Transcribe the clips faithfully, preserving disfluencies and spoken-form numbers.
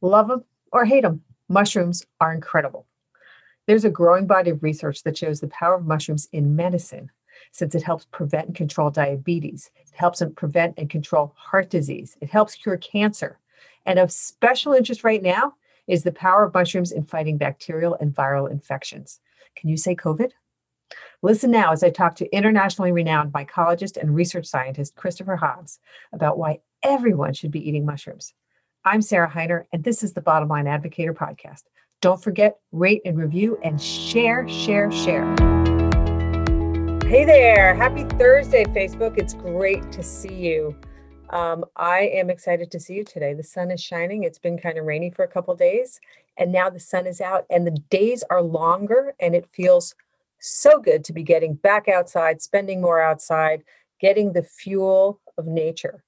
Love them or hate them, mushrooms are incredible. There's a growing body of research that shows the power of mushrooms in medicine, since it helps prevent and control diabetes. It helps prevent and control heart disease. It helps cure cancer. And of special interest right now is the power of mushrooms in fighting bacterial and viral infections. Can you say COVID? Listen now as I talk to internationally renowned mycologist and research scientist Christopher Hobbs about why everyone should be eating mushrooms. I'm Sarah Heiner, and this is the Bottom Line Advocator Podcast. Don't forget, rate and review and share, share, share. Hey there. Happy Thursday, Facebook. It's great to see you. Um, I am excited to see you today. The sun is shining. It's been kind of rainy for a couple of days, and now the sun is out and the days are longer, and it feels so good to be getting back outside, spending more outside, getting the fuel of nature.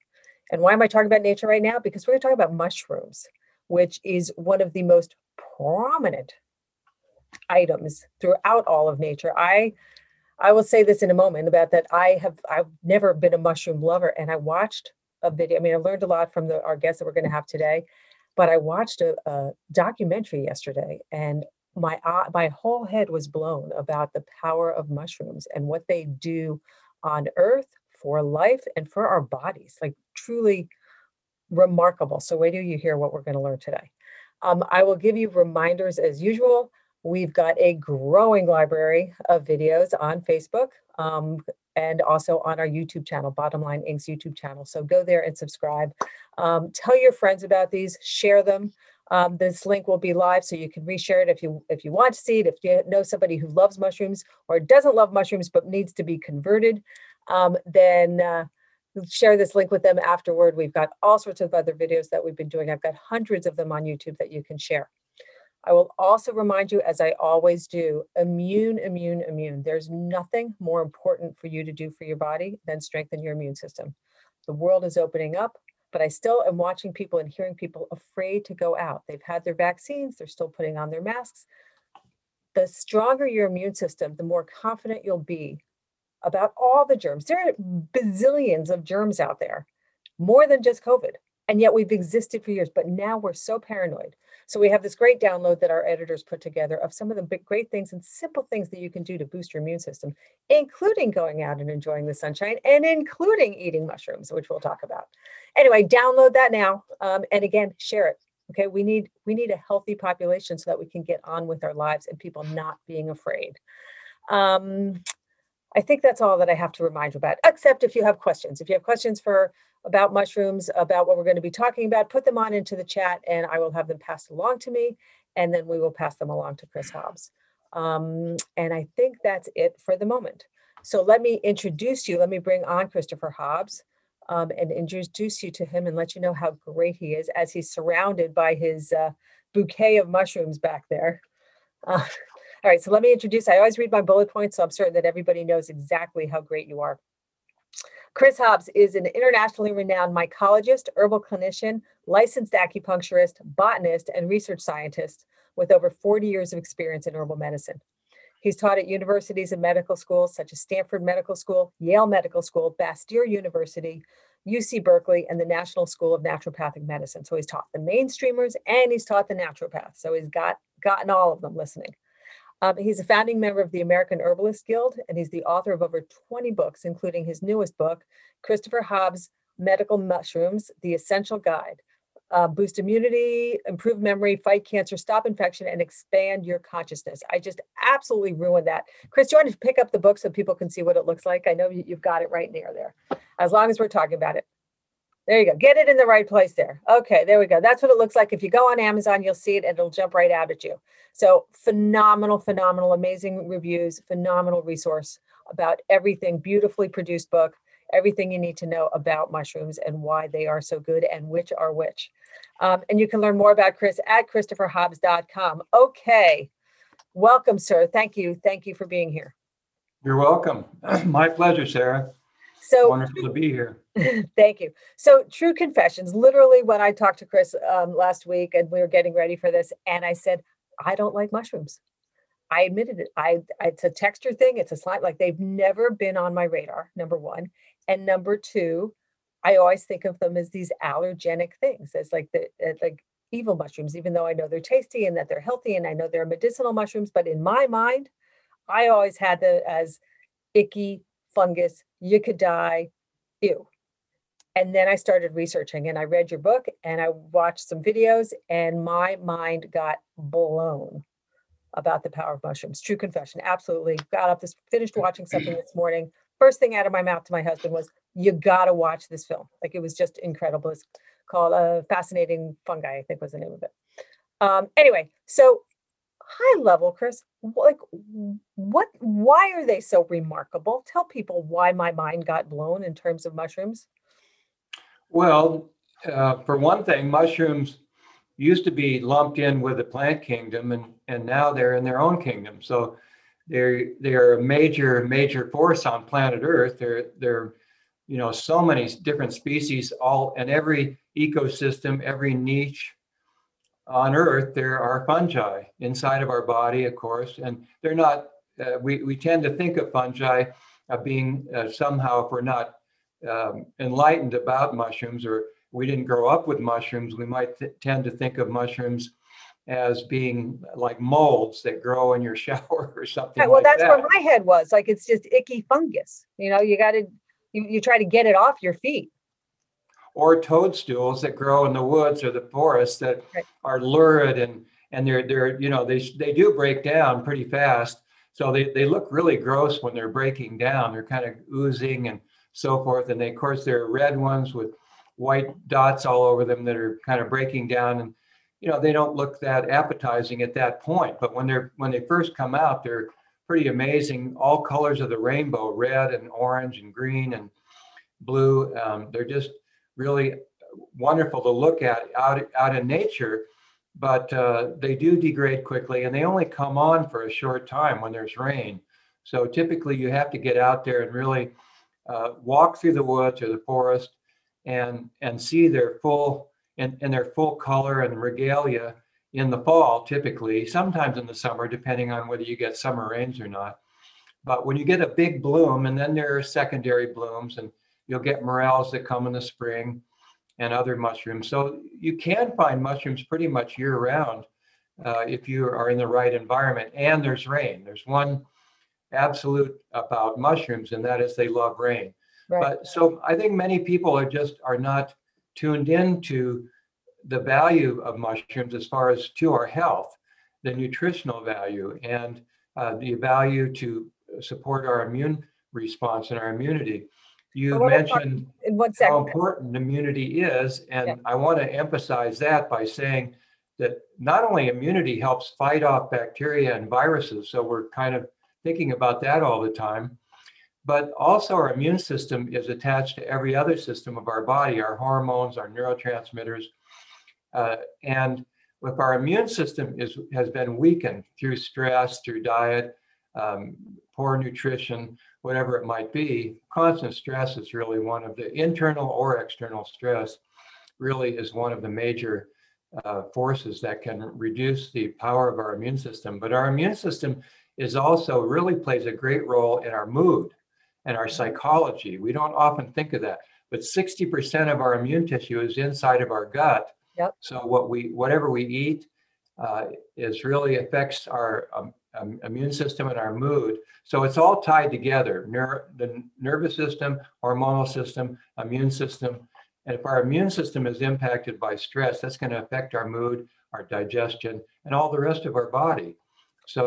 And why am I talking about nature right now? Because we're going to talk about mushrooms, which is one of the most prominent items throughout all of nature. I I will say this in a moment about that. I have, I've never been a mushroom lover, and I watched a video. I mean, I learned a lot from the, our guests that we're going to have today, but I watched a, a documentary yesterday, and my, uh, my whole head was blown about the power of mushrooms and what they do on Earth for life and for our bodies, like truly remarkable. So wait till you hear what we're going to learn today. Um, I will give you reminders as usual. We've got a growing library of videos on Facebook um, and also on our YouTube channel, Bottom Line Inc's YouTube channel. So go there and subscribe. Um, tell your friends about these, share them. Um, this link will be live, so you can reshare it if you if you want to see it. If you know somebody who loves mushrooms or doesn't love mushrooms but needs to be converted, um, then uh, share this link with them afterward. We've got all sorts of other videos that we've been doing. I've got hundreds of them on YouTube that you can share. I will also remind you, as I always do, immune, immune, immune. There's nothing more important for you to do for your body than strengthen your immune system. The world is opening up, but I still am watching people and hearing people afraid to go out. They've had their vaccines. They're still putting on their masks. The stronger your immune system, the more confident you'll be about all the germs. There are bazillions of germs out there, more than just COVID. And yet we've existed for years, but now we're so paranoid. So we have this great download that our editors put together of some of the big, great things and simple things that you can do to boost your immune system, including going out and enjoying the sunshine and including eating mushrooms, which we'll talk about. Anyway, download that now. Um, and again, share it. Okay, we need we need a healthy population so that we can get on with our lives and people not being afraid. Um, I think that's all that I have to remind you about, except if you have questions. If you have questions for about mushrooms, about what we're going to be talking about, put them on into the chat, and I will have them passed along to me, and then we will pass them along to Chris Hobbs. Um, and I think that's it for the moment. So let me introduce you. Let me bring on Christopher Hobbs um, and introduce you to him and let you know how great he is as he's surrounded by his uh, bouquet of mushrooms back there. Uh, All right, so let me introduce, I always read my bullet points, so I'm certain that everybody knows exactly how great you are. Chris Hobbs is an internationally renowned mycologist, herbal clinician, licensed acupuncturist, botanist, and research scientist with over forty years of experience in herbal medicine. He's taught at universities and medical schools such as Stanford Medical School, Yale Medical School, Bastyr University, U C Berkeley, and the National School of Naturopathic Medicine. So he's taught the mainstreamers and he's taught the naturopaths. So he's got gotten all of them listening. Um, he's a founding member of the American Herbalist Guild, and he's the author of over twenty books, including his newest book, Christopher Hobbs' Medical Mushrooms, The Essential Guide. Uh, boost immunity, improve memory, fight cancer, stop infection, and expand your consciousness. I just absolutely ruined that. Chris, do you want to pick up the book so people can see what it looks like? I know you've got it right near there, as long as we're talking about it. There you go. Get it in the right place there. Okay, there we go. That's what it looks like. If you go on Amazon, you'll see it and it'll jump right out at you. So phenomenal, phenomenal, amazing reviews, phenomenal resource about everything, beautifully produced book, everything you need to know about mushrooms and why they are so good and which are which. Um, and you can learn more about Chris at Christopher Hobbs dot com. Okay. Welcome, sir. Thank you. Thank you for being here. You're welcome. My pleasure, Sarah. So wonderful to be here. Thank you. So true confessions, literally when I talked to Chris um, last week and we were getting ready for this, and I said, I don't like mushrooms. I admitted it. I, I it's a texture thing. It's a slime. Like they've never been on my radar, number one. And number two, I always think of them as these allergenic things. It's like the, it's like evil mushrooms, even though I know they're tasty and that they're healthy and I know they're medicinal mushrooms. But in my mind, I always had them as icky fungus, you could die, ew. And then I started researching and I read your book and I watched some videos and my mind got blown about the power of mushrooms. True confession, absolutely. Got up, this, finished watching something this morning. First thing out of my mouth to my husband was, you gotta watch this film. Like, it was just incredible. It's called uh, Fascinating Fungi, I think was the name of it. Um, anyway, so high level, Chris, like what, why are they so remarkable? Tell people why my mind got blown in terms of mushrooms. Well, uh, for one thing, mushrooms used to be lumped in with the plant kingdom, and, and now they're in their own kingdom. So they're, they're a major, major force on planet Earth. They're, they're, you know, so many different species, all in every ecosystem, every niche on Earth, there are fungi inside of our body, of course, and they're not, uh, we, we tend to think of fungi uh, being uh, somehow, if we're not Um, enlightened about mushrooms, or we didn't grow up with mushrooms, we might th- tend to think of mushrooms as being like molds that grow in your shower or something. Yeah, well, like that's that. Where my head was. Like, it's just icky fungus. You know, you got to, you, you try to get it off your feet. Or toadstools that grow in the woods or the forests that right. are lurid and and they're they're you know they they do break down pretty fast. So they they look really gross when they're breaking down. They're kind of oozing and so forth. And they, of course, there are red ones with white dots all over them that are kind of breaking down. And, you know, they don't look that appetizing at that point. But when they're when they first come out, they're pretty amazing. All colors of the rainbow, red and orange and green and blue. Um, they're just really wonderful to look at out, out in nature. But uh, they do degrade quickly, and they only come on for a short time when there's rain. So typically you have to get out there and really Uh, walk through the woods or the forest and and see their full and, and their full color and regalia in the fall, typically, sometimes in the summer, depending on whether you get summer rains or not. But when you get a big bloom, and then there are secondary blooms, and you'll get morels that come in the spring and other mushrooms. So you can find mushrooms pretty much year round uh, if you are in the right environment and there's rain. There's one absolute about mushrooms, and that is they love rain. Right. But so I think many people are just are not tuned into the value of mushrooms as far as to our health, the nutritional value, and uh, the value to support our immune response and our immunity. You mentioned in one second how important immunity is, and yeah. I want to emphasize that by saying that not only immunity helps fight off bacteria and viruses, so we're kind of thinking about that all the time, but also our immune system is attached to every other system of our body, our hormones, our neurotransmitters. Uh, and if our immune system is has been weakened through stress, through diet, um, poor nutrition, whatever it might be, constant stress is really one of the internal or external stress really is one of the major uh, forces that can reduce the power of our immune system. But our immune system is also really plays a great role in our mood and our psychology. We don't often think of that, but sixty percent of our immune tissue is inside of our gut. Yep. So what we, whatever we eat uh, is really affects our um, um, immune system and our mood. So it's all tied together, Ner- the nervous system, hormonal system, immune system. And if our immune system is impacted by stress, that's going to affect our mood, our digestion, and all the rest of our body. So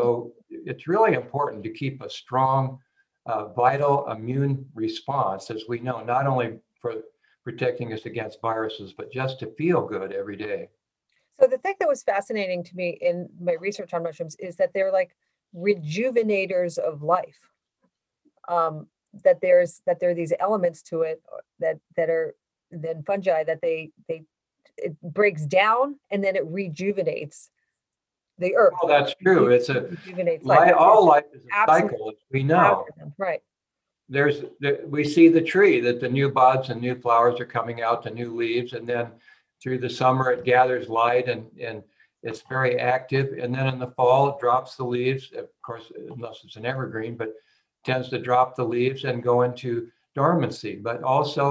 it's really important to keep a strong, uh, vital immune response, as we know, not only for protecting us against viruses, but just to feel good every day. So the thing that was fascinating to me in my research on mushrooms is that they're like rejuvenators of life. Um, that there's that there are these elements to it that that are then fungi that they they it breaks down and then it rejuvenates the earth. Well, that's true. It's a life, all life is a cycle, as we know. Right. There's there, we see the tree that the new buds and new flowers are coming out, the new leaves, and then through the summer it gathers light and and it's very active. And then in the fall it drops the leaves. Of course, unless it's an evergreen, but tends to drop the leaves and go into dormancy. But also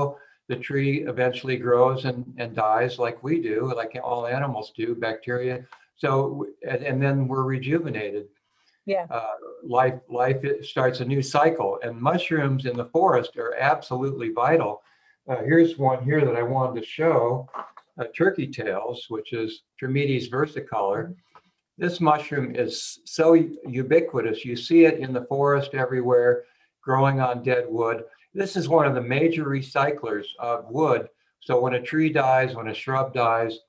the tree eventually grows and, and dies like we do, like all animals do, bacteria. So, and, and then we're rejuvenated. Yeah. Uh, life life starts a new cycle, and mushrooms in the forest are absolutely vital. Uh, here's one here that I wanted to show, uh, turkey tails, which is Trametes versicolor. This mushroom is so ubiquitous. You see it in the forest everywhere, growing on dead wood. This is one of the major recyclers of wood. So when a tree dies, when a shrub dies,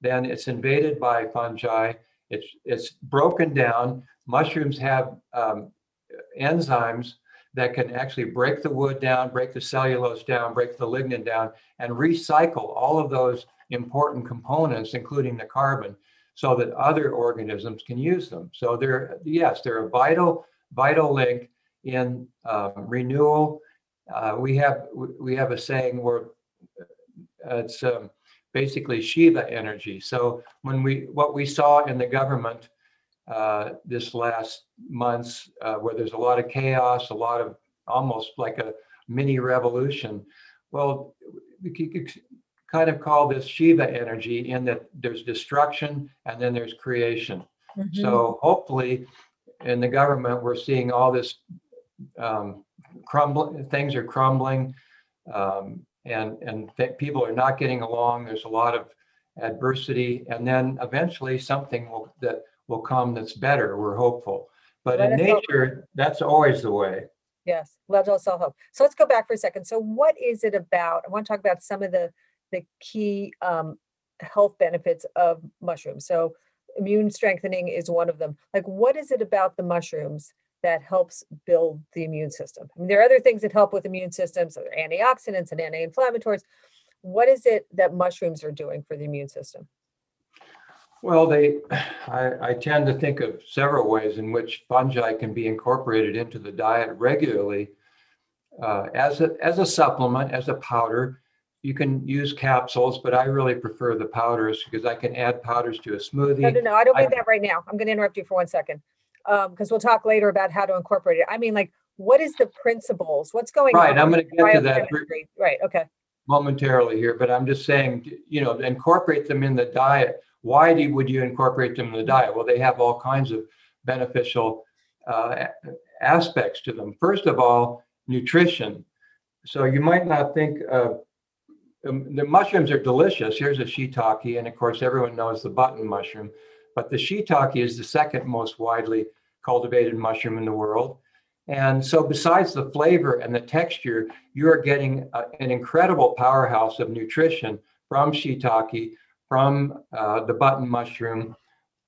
then it's invaded by fungi. It's, it's broken down. Mushrooms have um, enzymes that can actually break the wood down, break the cellulose down, break the lignin down, and recycle all of those important components, including the carbon, so that other organisms can use them. So they're, yes, they're a vital, vital link in uh, renewal. Uh, we have we have a saying where it's um, basically Shiva energy. So when we what we saw in the government uh, this last months, uh, where there's a lot of chaos, a lot of almost like a mini revolution. Well, we could kind of call this Shiva energy, in that there's destruction and then there's creation. Mm-hmm. So hopefully, in the government, we're seeing all this. Um, Crumbling, things are crumbling, um, and and th- people are not getting along. There's a lot of adversity, and then eventually something will, that will come that's better. We're hopeful, but in nature, that's always the way. Yes, let us all hope. So let's go back for a second. So what is it about? I want to talk about some of the the key um, health benefits of mushrooms. So immune strengthening is one of them. Like, what is it about the mushrooms that helps build the immune system? I mean, there are other things that help with immune systems, so antioxidants and anti-inflammatories. What is it that mushrooms are doing for the immune system? Well, they, I, I tend to think of several ways in which fungi can be incorporated into the diet regularly. Uh, as a, as a supplement, as a powder, you can use capsules, but I really prefer the powders because I can add powders to a smoothie. No, no, no, I don't need that right now. I'm going to interrupt you for one second, because um, we'll talk later about how to incorporate it. I mean, like, what is the principles? What's going right, on? Right, I'm going to get to that right, okay. momentarily here, but I'm just saying, you know, incorporate them in the diet. Why do, would you incorporate them in the diet? Well, they have all kinds of beneficial uh, aspects to them. First of all, nutrition. So you might not think, uh, the mushrooms are delicious. Here's a shiitake, and of course, everyone knows the button mushroom. But the shiitake is the second most widely cultivated mushroom in the world. And so besides the flavor and the texture, you're getting a, an incredible powerhouse of nutrition from shiitake, from uh, the button mushroom,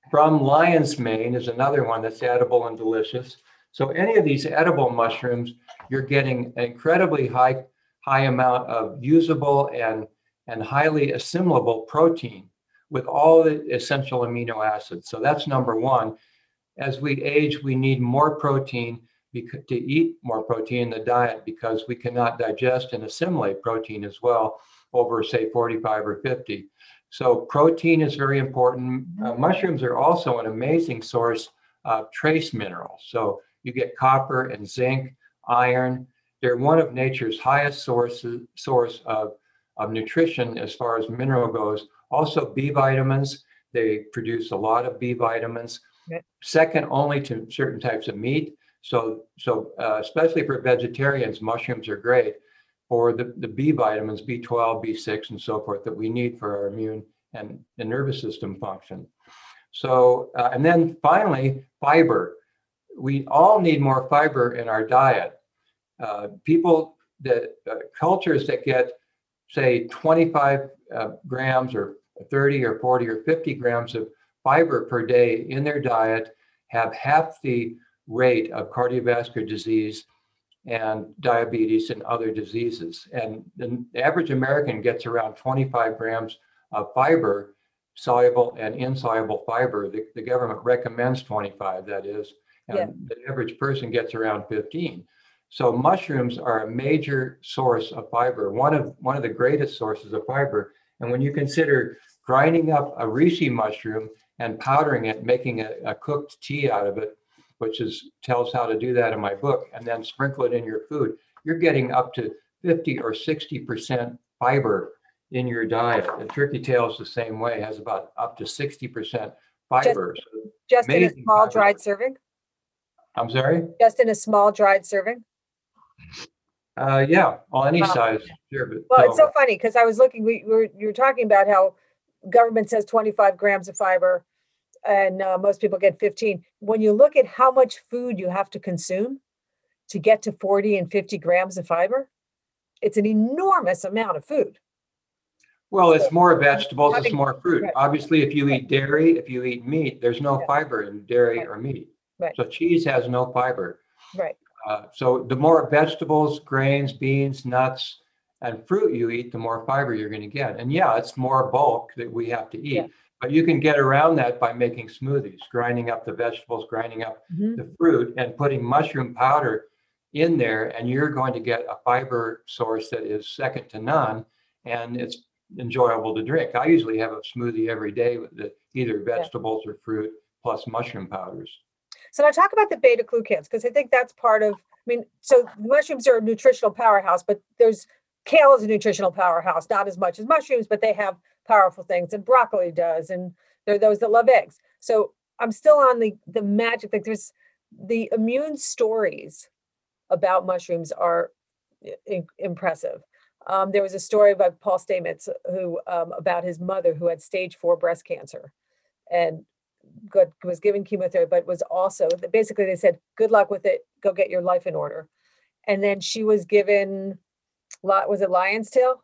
from lion's mane is another one that's edible and delicious. So any of these edible mushrooms, you're getting an incredibly high, high amount of usable and, and highly assimilable protein, with all the essential amino acids. So that's number one. As we age, we need more protein, because, to eat more protein in the diet, because we cannot digest and assimilate protein as well over, say, forty-five or fifty. So protein is very important. Uh, mushrooms are also an amazing source of trace minerals. So you get copper and zinc, iron. They're one of nature's highest sources source of, of nutrition as far as mineral goes. Also B vitamins, they produce a lot of B vitamins, okay. Second only to certain types of meat. So, so uh, especially for vegetarians, mushrooms are great for the, the B vitamins, B twelve, B six, and so forth that we need for our immune and the nervous system function. So, uh, and then finally, fiber. We all need more fiber in our diet. Uh, people, that uh, cultures that get, say, twenty-five Uh, grams or thirty or forty or fifty grams of fiber per day in their diet have half the rate of cardiovascular disease and diabetes and other diseases. And the average American gets around twenty-five grams of fiber, soluble and insoluble fiber. The, the government recommends twenty-five, that is, and yeah. The average person gets around fifteen. So mushrooms are a major source of fiber, one of one of the greatest sources of fiber. And when you consider grinding up a reishi mushroom and powdering it, making a, a cooked tea out of it, which is tells how to do that in my book, and then sprinkle it in your food, you're getting up to fifty or sixty percent fiber in your diet. The turkey tail is the same way, has about up to sixty percent fiber. Just, so just in a small fiber. dried serving? I'm sorry? Just in a small dried serving? Uh, yeah, on any wow. size. Sure, but well, so. It's so funny because I was looking, we, we were, you were talking about how government says twenty-five grams of fiber and uh, most people get fifteen. When you look at how much food you have to consume to get to forty and fifty grams of fiber, it's an enormous amount of food. Well, it's more vegetables, it's more fruit. Right. Obviously, if you right. eat dairy, if you eat meat, there's no right. fiber in dairy right. or meat. Right. So cheese has no fiber. Right. Uh, so the more vegetables, grains, beans, nuts, and fruit you eat, the more fiber you're going to get. And yeah, it's more bulk that we have to eat. Yeah. But you can get around that by making smoothies, grinding up the vegetables, grinding up mm-hmm. the fruit, and putting mushroom powder in there. And you're going to get a fiber source that is second to none. And it's enjoyable to drink. I usually have a smoothie every day with the, either vegetables yeah. or fruit plus mushroom powders. So now talk about the beta-glucans, because I think that's part of, I mean, so mushrooms are a nutritional powerhouse, but there's kale is a nutritional powerhouse, not as much as mushrooms, but they have powerful things, and broccoli does, and there are those that love eggs. So I'm still on the, the magic, like there's the immune stories about mushrooms are in, impressive. Um, there was a story by Paul Stamets who um, about his mother who had stage four breast cancer and got, was given chemotherapy, but was also, basically they said, good luck with it, go get your life in order. And then she was given, was it lion's tail?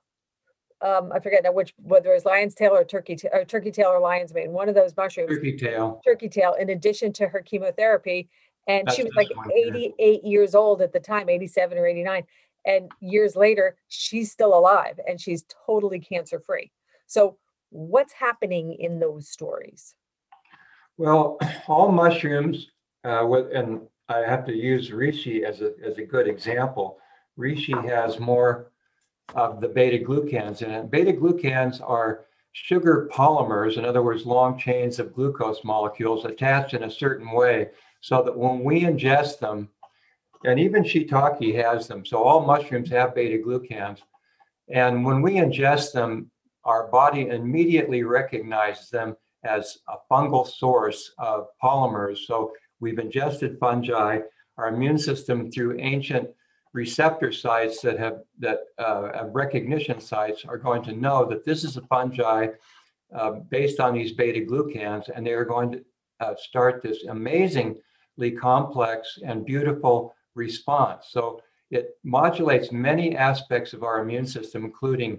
Um, I forget now which, whether it was lion's tail or turkey, t- or turkey tail or lion's mane, one of those mushrooms. Turkey tail. Turkey tail, in addition to her chemotherapy. And That's she was like eighty-eight years old at the time, eighty-seven or eighty-nine. And years later, she's still alive and she's totally cancer free. So what's happening in those stories? Well, all mushrooms, uh, with, and I have to use reishi as a, as a good example. Reishi has more of the beta-glucans in it. Beta-glucans are sugar polymers, in other words, long chains of glucose molecules attached in a certain way so that when we ingest them, and even shiitake has them. So all mushrooms have beta-glucans. And when we ingest them, our body immediately recognizes them as a fungal source of polymers. So we've ingested fungi. Our immune system, through ancient receptor sites that have that uh, have recognition sites, are going to know that this is a fungi uh, based on these beta-glucans. And they are going to uh, start this amazingly complex and beautiful response. So it modulates many aspects of our immune system, including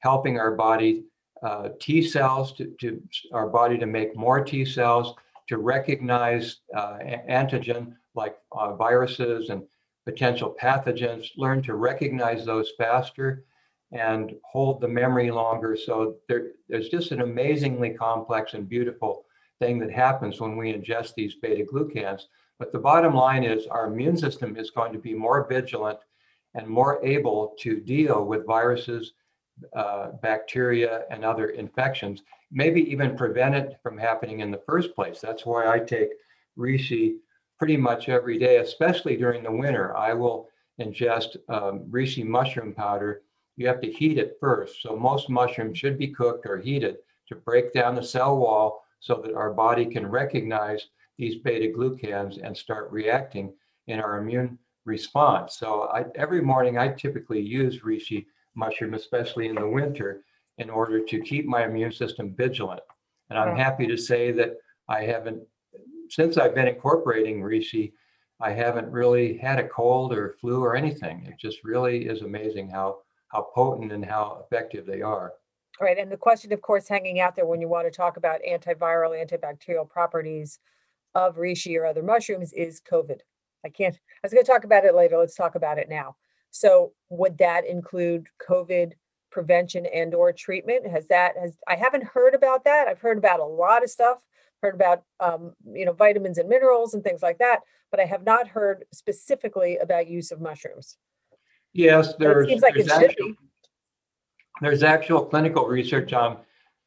helping our body uh, T cells to, to our body to make more T cells, to recognize uh, antigen like uh, viruses and potential pathogens, learn to recognize those faster and hold the memory longer. So there, there's just an amazingly complex and beautiful thing that happens when we ingest these beta-glucans. But the bottom line is our immune system is going to be more vigilant and more able to deal with viruses, uh, bacteria, and other infections, maybe even prevent it from happening in the first place. That's why I take reishi pretty much every day, especially during the winter. I will ingest um, reishi mushroom powder. You have to heat it first. So most mushrooms should be cooked or heated to break down the cell wall so that our body can recognize these beta-glucans and start reacting in our immune response. So I, every morning I typically use reishi mushroom, especially in the winter, in order to keep my immune system vigilant. And I'm happy to say that I haven't, since I've been incorporating reishi, I haven't really had a cold or flu or anything. It just really is amazing how, how potent and how effective they are. All right, and the question, of course, hanging out there when you want to talk about antiviral, antibacterial properties of reishi or other mushrooms is COVID. I can't, I was going to talk about it later. Let's talk about it now. So would that include COVID prevention and or treatment? Has that, has, I haven't heard about that. I've heard about a lot of stuff, heard about, um, you know, vitamins and minerals and things like that, but I have not heard specifically about use of mushrooms. Yes, there's, it seems like there's, it actual, should be. There's actual clinical research on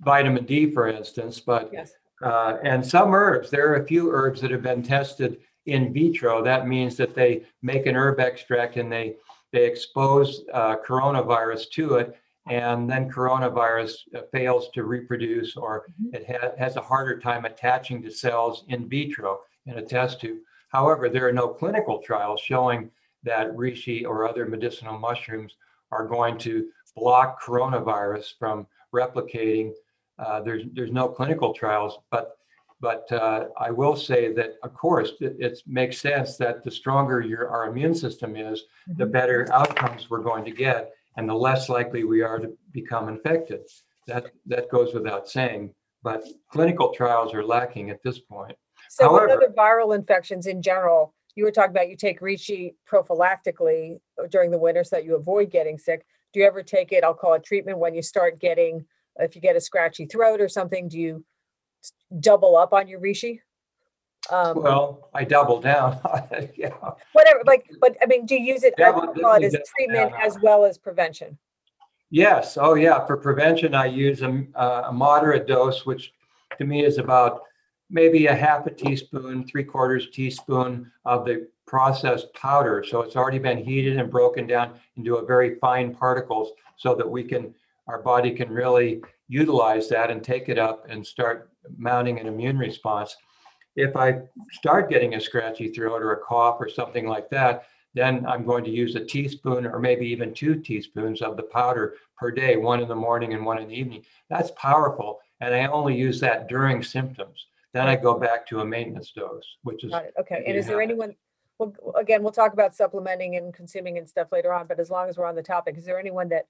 vitamin D, for instance, but yes. Uh, and some herbs, there are a few herbs that have been tested in vitro. That means that they make an herb extract and they, they expose uh, coronavirus to it and then coronavirus fails to reproduce, or mm-hmm. it ha- has a harder time attaching to cells in vitro in a test tube. However, there are no clinical trials showing that reishi or other medicinal mushrooms are going to block coronavirus from replicating. Uh, there's there's no clinical trials, but but uh, I will say that, of course, it, it makes sense that the stronger your our immune system is, mm-hmm. the better outcomes we're going to get, and the less likely we are to become infected. That that goes without saying. But clinical trials are lacking at this point. So, however, what other viral infections in general? You were talking about you take reishi prophylactically during the winter so that you avoid getting sick. Do you ever take it, I'll call it treatment, when you start getting, if you get a scratchy throat or something, do you double up on your reishi? Um, well, I double down on it, yeah. Whatever, like, but I mean, do you use it, double, I would call it as treatment as well as prevention? Yes, oh yeah, for prevention I use a, a moderate dose, which to me is about maybe a half a teaspoon, three quarters teaspoon of the processed powder. So it's already been heated and broken down into a very fine particles so that we can, our body can really utilize that and take it up and start mounting an immune response. If I start getting a scratchy throat or a cough or something like that, then I'm going to use a teaspoon or maybe even two teaspoons of the powder per day, one in the morning and one in the evening. That's powerful. And I only use that during symptoms. Then I go back to a maintenance dose, which is... Got it. Okay. And is there anyone, well, again, we'll talk about supplementing and consuming and stuff later on, but as long as we're on the topic, is there anyone that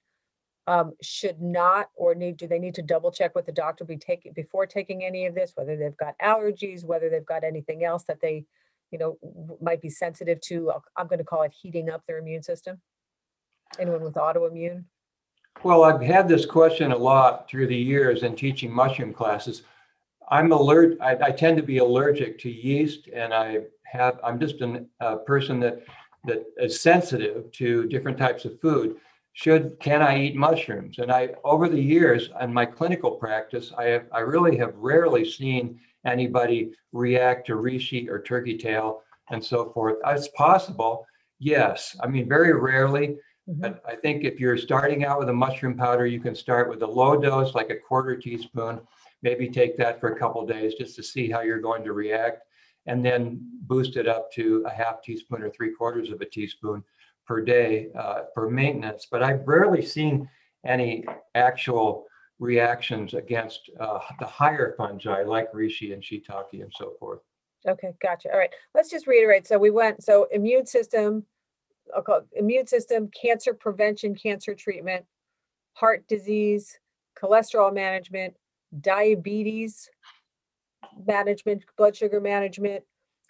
um, should not or need, do they need to double check what the doctor be taking before taking any of this, whether they've got allergies, whether they've got anything else that they, you know, might be sensitive to, I'm going to call it heating up their immune system? Anyone with autoimmune? Well, I've had this question a lot through the years in teaching mushroom classes. I'm allergic. I, I tend to be allergic to yeast, and I have. I'm just an, a person that that is sensitive to different types of food. Should can I eat mushrooms? And I, over the years, in my clinical practice, I have, I really have rarely seen anybody react to reishi or turkey tail and so forth. It's possible, yes. I mean, very rarely. Mm-hmm. But I think if you're starting out with a mushroom powder, you can start with a low dose, like a quarter teaspoon. Maybe take that for a couple of days just to see how you're going to react, and then boost it up to a half teaspoon or three quarters of a teaspoon per day uh, for maintenance. But I've rarely seen any actual reactions against uh, the higher fungi like reishi and shiitake and so forth. Okay, gotcha. All right, let's just reiterate. So we went, so immune system, I'll call it immune system, cancer prevention, cancer treatment, heart disease, cholesterol management, diabetes management, blood sugar management,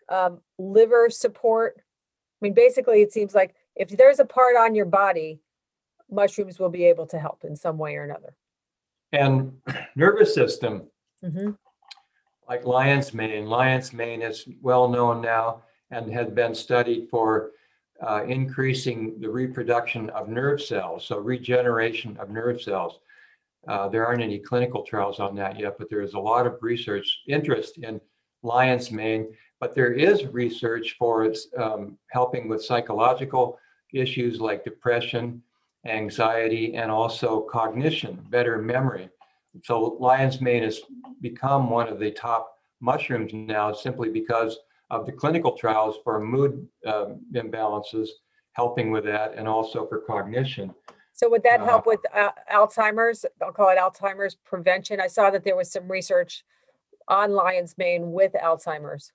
um, liver support. I mean, basically, it seems like if there's a part on your body, mushrooms will be able to help in some way or another. And nervous system, mm-hmm. like lion's mane. Lion's mane is well known now and has been studied for uh, increasing the reproduction of nerve cells, so regeneration of nerve cells. Uh, there aren't any clinical trials on that yet, but there is a lot of research interest in lion's mane. But there is research for its um, helping with psychological issues like depression, anxiety, and also cognition, better memory. So lion's mane has become one of the top mushrooms now simply because of the clinical trials for mood uh, imbalances, helping with that, and also for cognition. So would that help with uh, Alzheimer's? I'll call it Alzheimer's prevention. I saw that there was some research on lion's mane with Alzheimer's.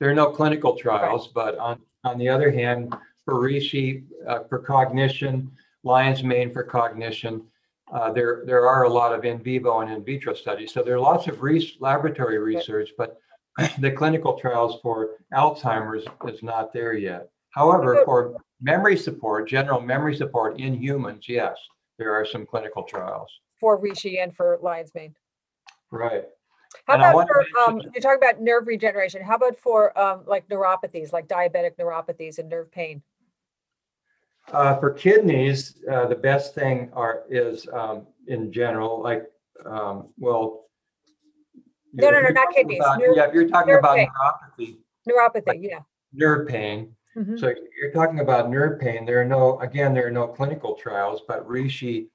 There are no clinical trials, right. But on, on the other hand, for reishi, uh, for cognition, lion's mane for cognition, uh, there, there are a lot of in vivo and in vitro studies. So there are lots of re- laboratory research, but the clinical trials for Alzheimer's is not there yet. However, for memory support, general memory support in humans, yes, there are some clinical trials. For reishi and for lion's mane. Right. How about for, um, you're talking about nerve regeneration. How about for um, like neuropathies, like diabetic neuropathies and nerve pain? Uh, for kidneys, uh, the best thing are is um, in general, like, um, well. No, no, no, not kidneys. About, nerve, yeah, if you're talking about pain. neuropathy. Neuropathy, like yeah. Nerve pain. Mm-hmm. So you're talking about nerve pain. There are no, again, there are no clinical trials, but Rishi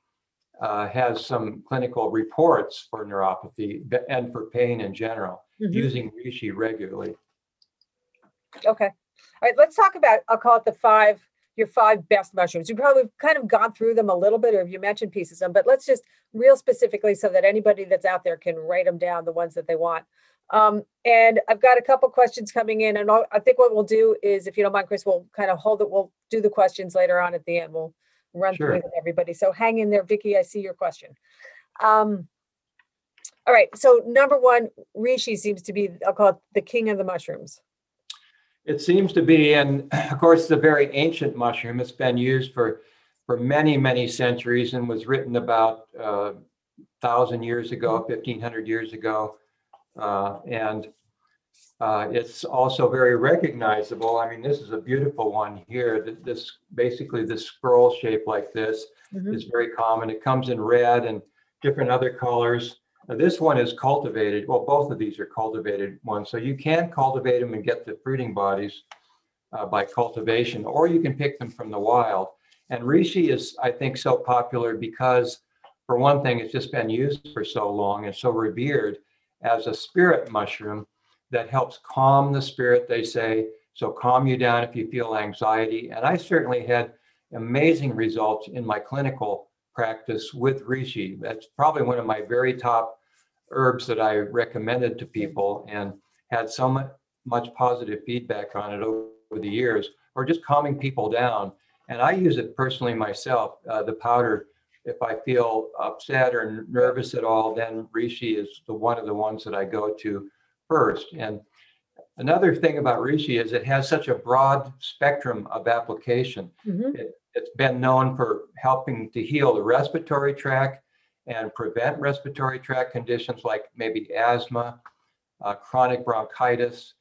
uh, has some clinical reports for neuropathy and for pain in general, mm-hmm. using Rishi regularly. Okay. All right, let's talk about, I'll call it the five, your five best mushrooms. You probably kind of gone through them a little bit, or if you mentioned pieces of them, but let's just real specifically so that anybody that's out there can write them down, the ones that they want. Um, and I've got a couple questions coming in, and I'll, I think what we'll do is, if you don't mind, Chris, we'll kind of hold it. We'll do the questions later on at the end. We'll run sure. through with everybody. So hang in there, Vicki, I see your question. Um, all right. So number one, Rishi seems to be, I'll call it the king of the mushrooms. It seems to be, and of course, it's a very ancient mushroom. It's been used for, for many, many centuries and was written about uh, one thousand years ago, fifteen hundred years ago. Uh, and uh, it's also very recognizable. I mean, this is a beautiful one here. This basically this scroll shape like this mm-hmm. is very common. It comes in red and different other colors. Now, this one is cultivated. Well, both of these are cultivated ones. So you can cultivate them and get the fruiting bodies uh, by cultivation, or you can pick them from the wild. And Rishi is, I think, so popular because, for one thing, it's just been used for so long and so revered as a spirit mushroom that helps calm the spirit, they say. So calm you down if you feel anxiety. And I certainly had amazing results in my clinical practice with Rishi. That's probably one of my very top herbs that I recommended to people and had so much positive feedback on it over the years, or just calming people down. And I use it personally myself, uh, the powder. If I feel upset or nervous at all, then Rishi is the one of the ones that I go to first. And another thing about Rishi is it has such a broad spectrum of application. Mm-hmm. It, it's been known for helping to heal the respiratory tract and prevent respiratory tract conditions like maybe asthma, uh, chronic bronchitis.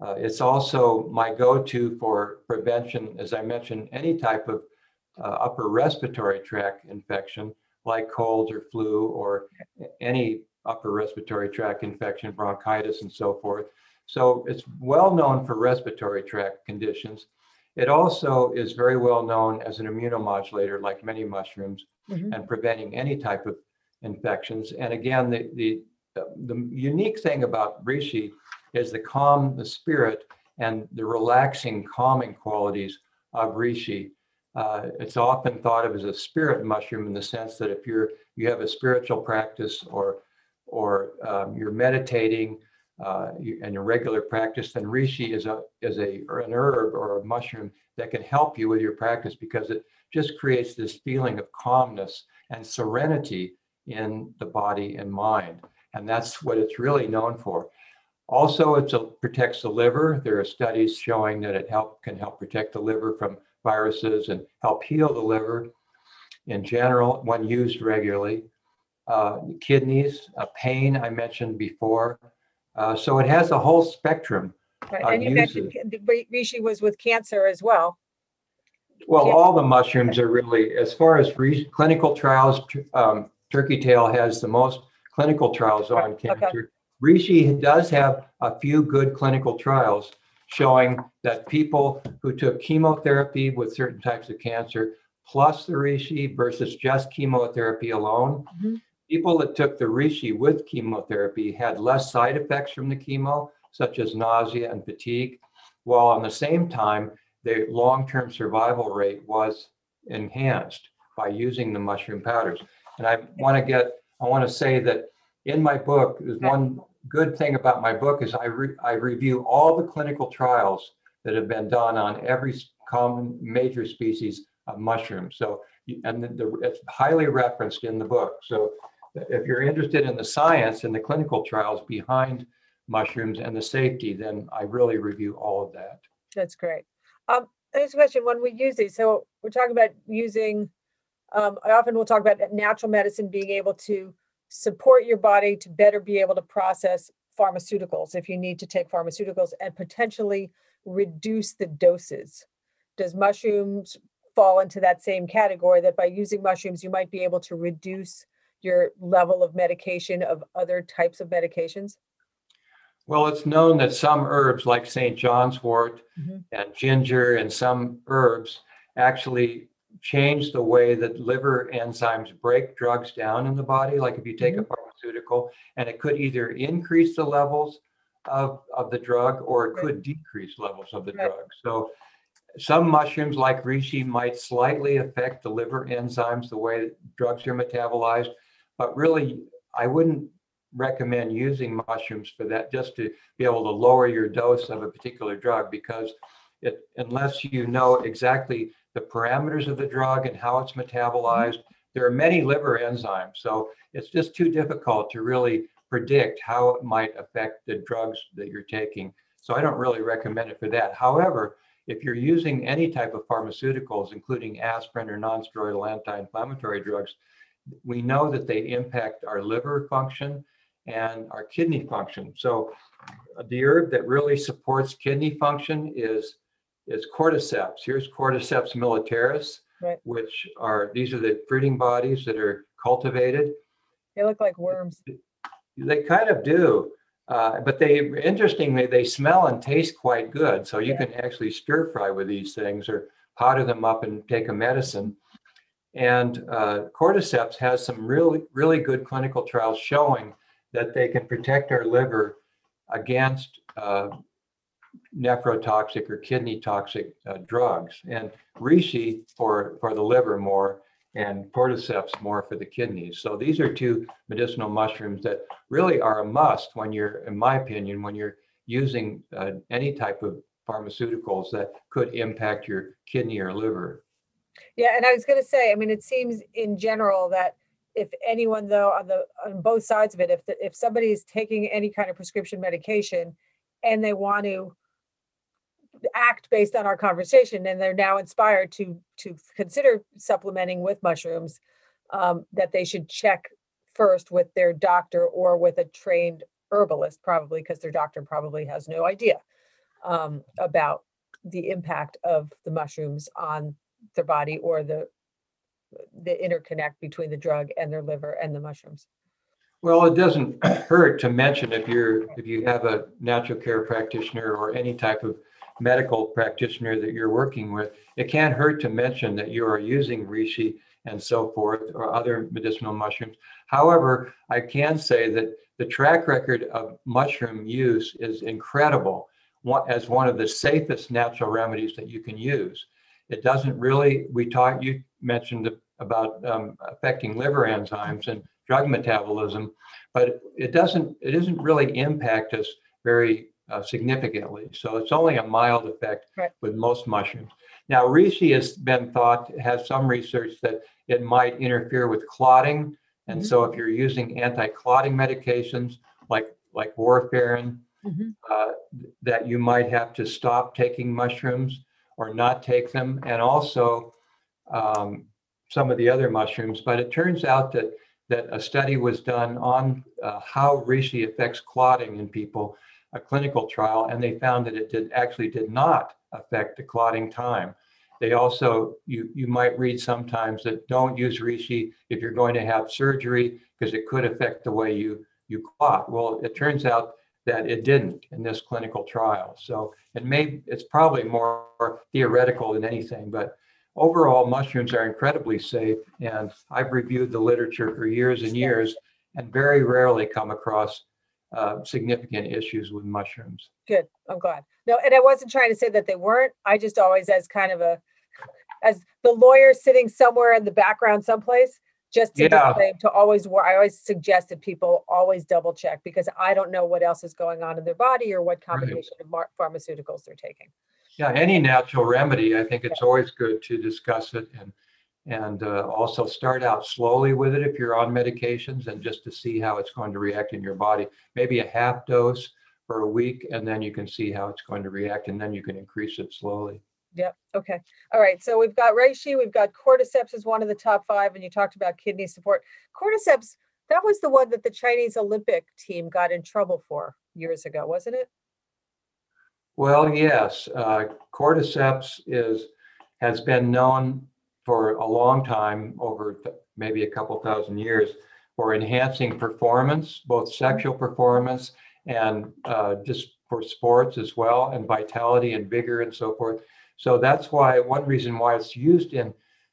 Uh, it's also my go-to for prevention, as I mentioned, any type of Uh, upper respiratory tract infection like colds or flu or any upper respiratory tract infection, bronchitis and so forth. So it's well known for respiratory tract conditions. It also is very well known as an immunomodulator, like many mushrooms, mm-hmm. and preventing any type of infections. And again, the, the, the unique thing about Rishi is the calm, the spirit, and the relaxing, calming qualities of Rishi. Uh, it's often thought of as a spirit mushroom in the sense that if you're you have a spiritual practice or or um, you're meditating uh, you, and your regular practice, then Rishi is a is a or an herb or a mushroom that can help you with your practice because it just creates this feeling of calmness and serenity in the body and mind, and that's what it's really known for. Also, it protects the liver. There are studies showing that it help can help protect the liver from viruses and help heal the liver in general when used regularly. Uh, kidneys, uh, pain I mentioned before. Uh, so it has a whole spectrum. Right. And you uses. mentioned Rishi was with cancer as well. Well, cancer. All the mushrooms are really, as far as re- clinical trials, um, turkey tail has the most clinical trials on okay. cancer. Rishi does have a few good clinical trials showing that people who took chemotherapy with certain types of cancer plus the Rishi versus just chemotherapy alone, mm-hmm. people that took the Rishi with chemotherapy had less side effects from the chemo, such as nausea and fatigue, while on the same time, their long-term survival rate was enhanced by using the mushroom powders. And I want to get, I want to say that in my book, there's one good thing about my book is I re- I review all the clinical trials that have been done on every common major species of mushroom. So, and the, the, it's highly referenced in the book. So if you're interested in the science and the clinical trials behind mushrooms and the safety, then I really review all of that. That's great. Um, next question, when we use these, so we're talking about using, um, I often will talk about natural medicine being able to support your body to better be able to process pharmaceuticals if you need to take pharmaceuticals and potentially reduce the doses. Does mushrooms fall into that same category that by using mushrooms, you might be able to reduce your level of medication of other types of medications? Well, it's known that some herbs like Saint John's wort mm-hmm. and ginger and some herbs actually change the way that liver enzymes break drugs down in the body. Like if you take mm-hmm. a pharmaceutical, and it could either increase the levels of, of the drug, or it right. could decrease levels of the right. drug. So some mushrooms like reishi might slightly affect the liver enzymes, the way that drugs are metabolized, but really I wouldn't recommend using mushrooms for that, just to be able to lower your dose of a particular drug, because it, unless you know exactly the parameters of the drug and how it's metabolized, there are many liver enzymes. So it's just too difficult to really predict how it might affect the drugs that you're taking. So I don't really recommend it for that. However, if you're using any type of pharmaceuticals, including aspirin or non-steroidal anti-inflammatory drugs, we know that they impact our liver function and our kidney function. So the herb that really supports kidney function is, is cordyceps. Here's cordyceps militaris, right. which are, these are the fruiting bodies that are cultivated. They look like worms. They kind of do. Uh, but they, interestingly, they smell and taste quite good. So you yeah. can actually stir fry with these things or powder them up and take a medicine. And uh, cordyceps has some really, really good clinical trials showing that they can protect our liver against uh, nephrotoxic or kidney toxic uh, drugs. And reishi for, for the liver more, and cordyceps more for the kidneys. So these are two medicinal mushrooms that really are a must when you're, in my opinion, when you're using uh, any type of pharmaceuticals that could impact your kidney or liver. Yeah, and I was going to say, I mean, it seems in general that if anyone, though, on the on both sides of it, if the, if somebody is taking any kind of prescription medication and they want to act based on our conversation, and they're now inspired to to consider supplementing with mushrooms, um, that they should check first with their doctor or with a trained herbalist, probably, because their doctor probably has no idea um, about the impact of the mushrooms on their body, or the the interconnect between the drug and their liver and the mushrooms. Well, it doesn't hurt to mention, if you're if you have a natural care practitioner or any type of medical practitioner that you're working with, it can't hurt to mention that you are using reishi and so forth, or other medicinal mushrooms. However, I can say that the track record of mushroom use is incredible, as one of the safest natural remedies that you can use. It doesn't really, we talked, you mentioned about um, affecting liver enzymes and drug metabolism, but it doesn't, it doesn't really impact us very Uh, significantly. So it's only a mild effect right. with most mushrooms. Now, reishi has been thought, has some research that it might interfere with clotting. And mm-hmm. so if you're using anti-clotting medications like, like warfarin, mm-hmm. uh, that you might have to stop taking mushrooms or not take them. And also um, some of the other mushrooms. But it turns out that, that a study was done on uh, how reishi affects clotting in people, a clinical trial, and they found that it did actually did not affect the clotting time. They also, you, you might read sometimes that don't use reishi if you're going to have surgery because it could affect the way you, you clot. Well, it turns out that it didn't in this clinical trial. So it may, it's probably more theoretical than anything, but overall mushrooms are incredibly safe. And I've reviewed the literature for years and years and very rarely come across Uh, significant issues with mushrooms. Good. I'm glad. No, and I wasn't trying to say that they weren't. I just always, as kind of a, as the lawyer sitting somewhere in the background someplace, just to, yeah. disclaim, to always, I always suggest that people always double check, because I don't know what else is going on in their body or what combination right. of mar- pharmaceuticals they're taking. Yeah, any natural remedy, I think it's yeah. always good to discuss it, and and uh, also start out slowly with it if you're on medications, and just to see how it's going to react in your body. Maybe a half dose for a week, and then you can see how it's going to react, and then you can increase it slowly. Yep. Okay. All right. So we've got reishi, we've got cordyceps as one of the top five, and you talked about kidney support. Cordyceps, that was the one that the Chinese Olympic team got in trouble for years ago, wasn't it? Well, yes. Uh, cordyceps is has been known for a long time, over th- maybe a couple thousand years, for enhancing performance, both sexual performance and uh, just for sports as well, and vitality and vigor and so forth. So that's why, one reason why it's used in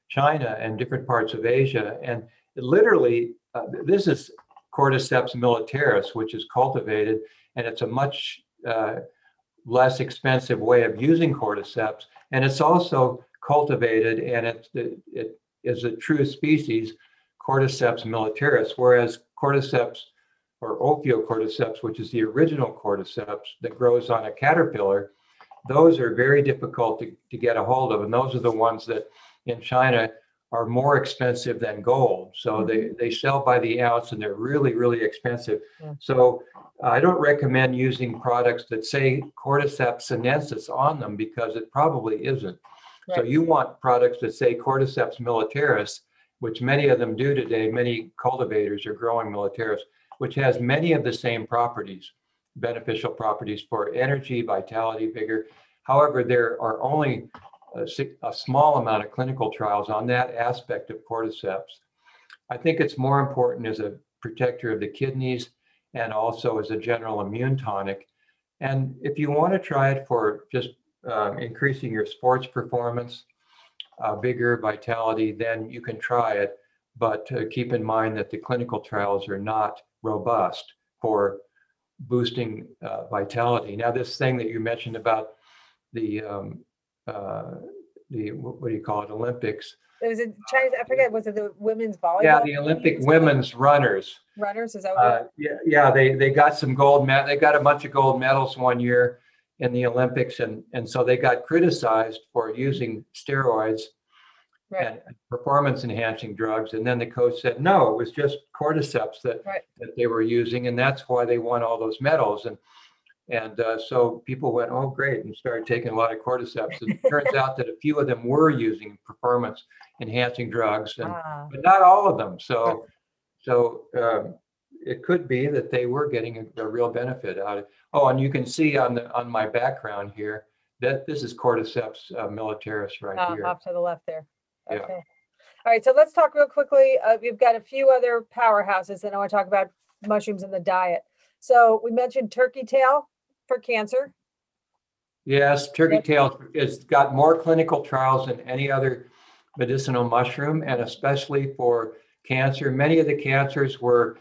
China and different parts of Asia. And it literally, uh, this is Cordyceps militaris, which is cultivated, and it's a much uh, less expensive way of using cordyceps. And it's also cultivated, and it's, it, it is a true species, Cordyceps militaris, whereas cordyceps or Ophiocordyceps, which is the original cordyceps that grows on a caterpillar, those are very difficult to, to get a hold of. And those are the ones that in China are more expensive than gold. So mm-hmm. they, they sell by the ounce, and they're really, really expensive. Yeah. So uh, I don't recommend using products that say Cordyceps sinensis on them, because it probably isn't. Right. So you want products that say Cordyceps militaris, which many of them do today. Many cultivators are growing militaris, which has many of the same properties, beneficial properties for energy, vitality, vigor. However, there are only a, a small amount of clinical trials on that aspect of cordyceps. I think it's more important as a protector of the kidneys and also as a general immune tonic. And if you want to try it for just uh, increasing your sports performance, uh, vigor, vitality, then you can try it. But uh, keep in mind that the clinical trials are not robust for boosting uh, vitality. Now, this thing that you mentioned about the um, uh, the what do you call it? Olympics. It was in Chinese. I forget. Was it the women's volleyball? Yeah, the Olympic women's runners. Runners, is that what? Uh, yeah, yeah. They they got some gold med- They got a bunch of gold medals one year in the Olympics, and and so they got criticized for using steroids. Right. And performance-enhancing drugs, and then the coach said, no, it was just cordyceps that, right. that they were using, and that's why they won all those medals. And and uh, so people went, oh, great, and started taking a lot of cordyceps. And it turns out that a few of them were using performance-enhancing drugs, and ah. but not all of them. So, so um, it could be that they were getting a, a real benefit out of it. Oh, and you can see on the on my background here that this is cordyceps uh, militaris right uh, here. Off to the left there. Okay. Yeah. All right. So let's talk real quickly. Uh, we've got a few other powerhouses, and I want to talk about mushrooms in the diet. So we mentioned turkey tail for cancer. Yes, turkey tail has got more clinical trials than any other medicinal mushroom, and especially for cancer. Many of the cancers were,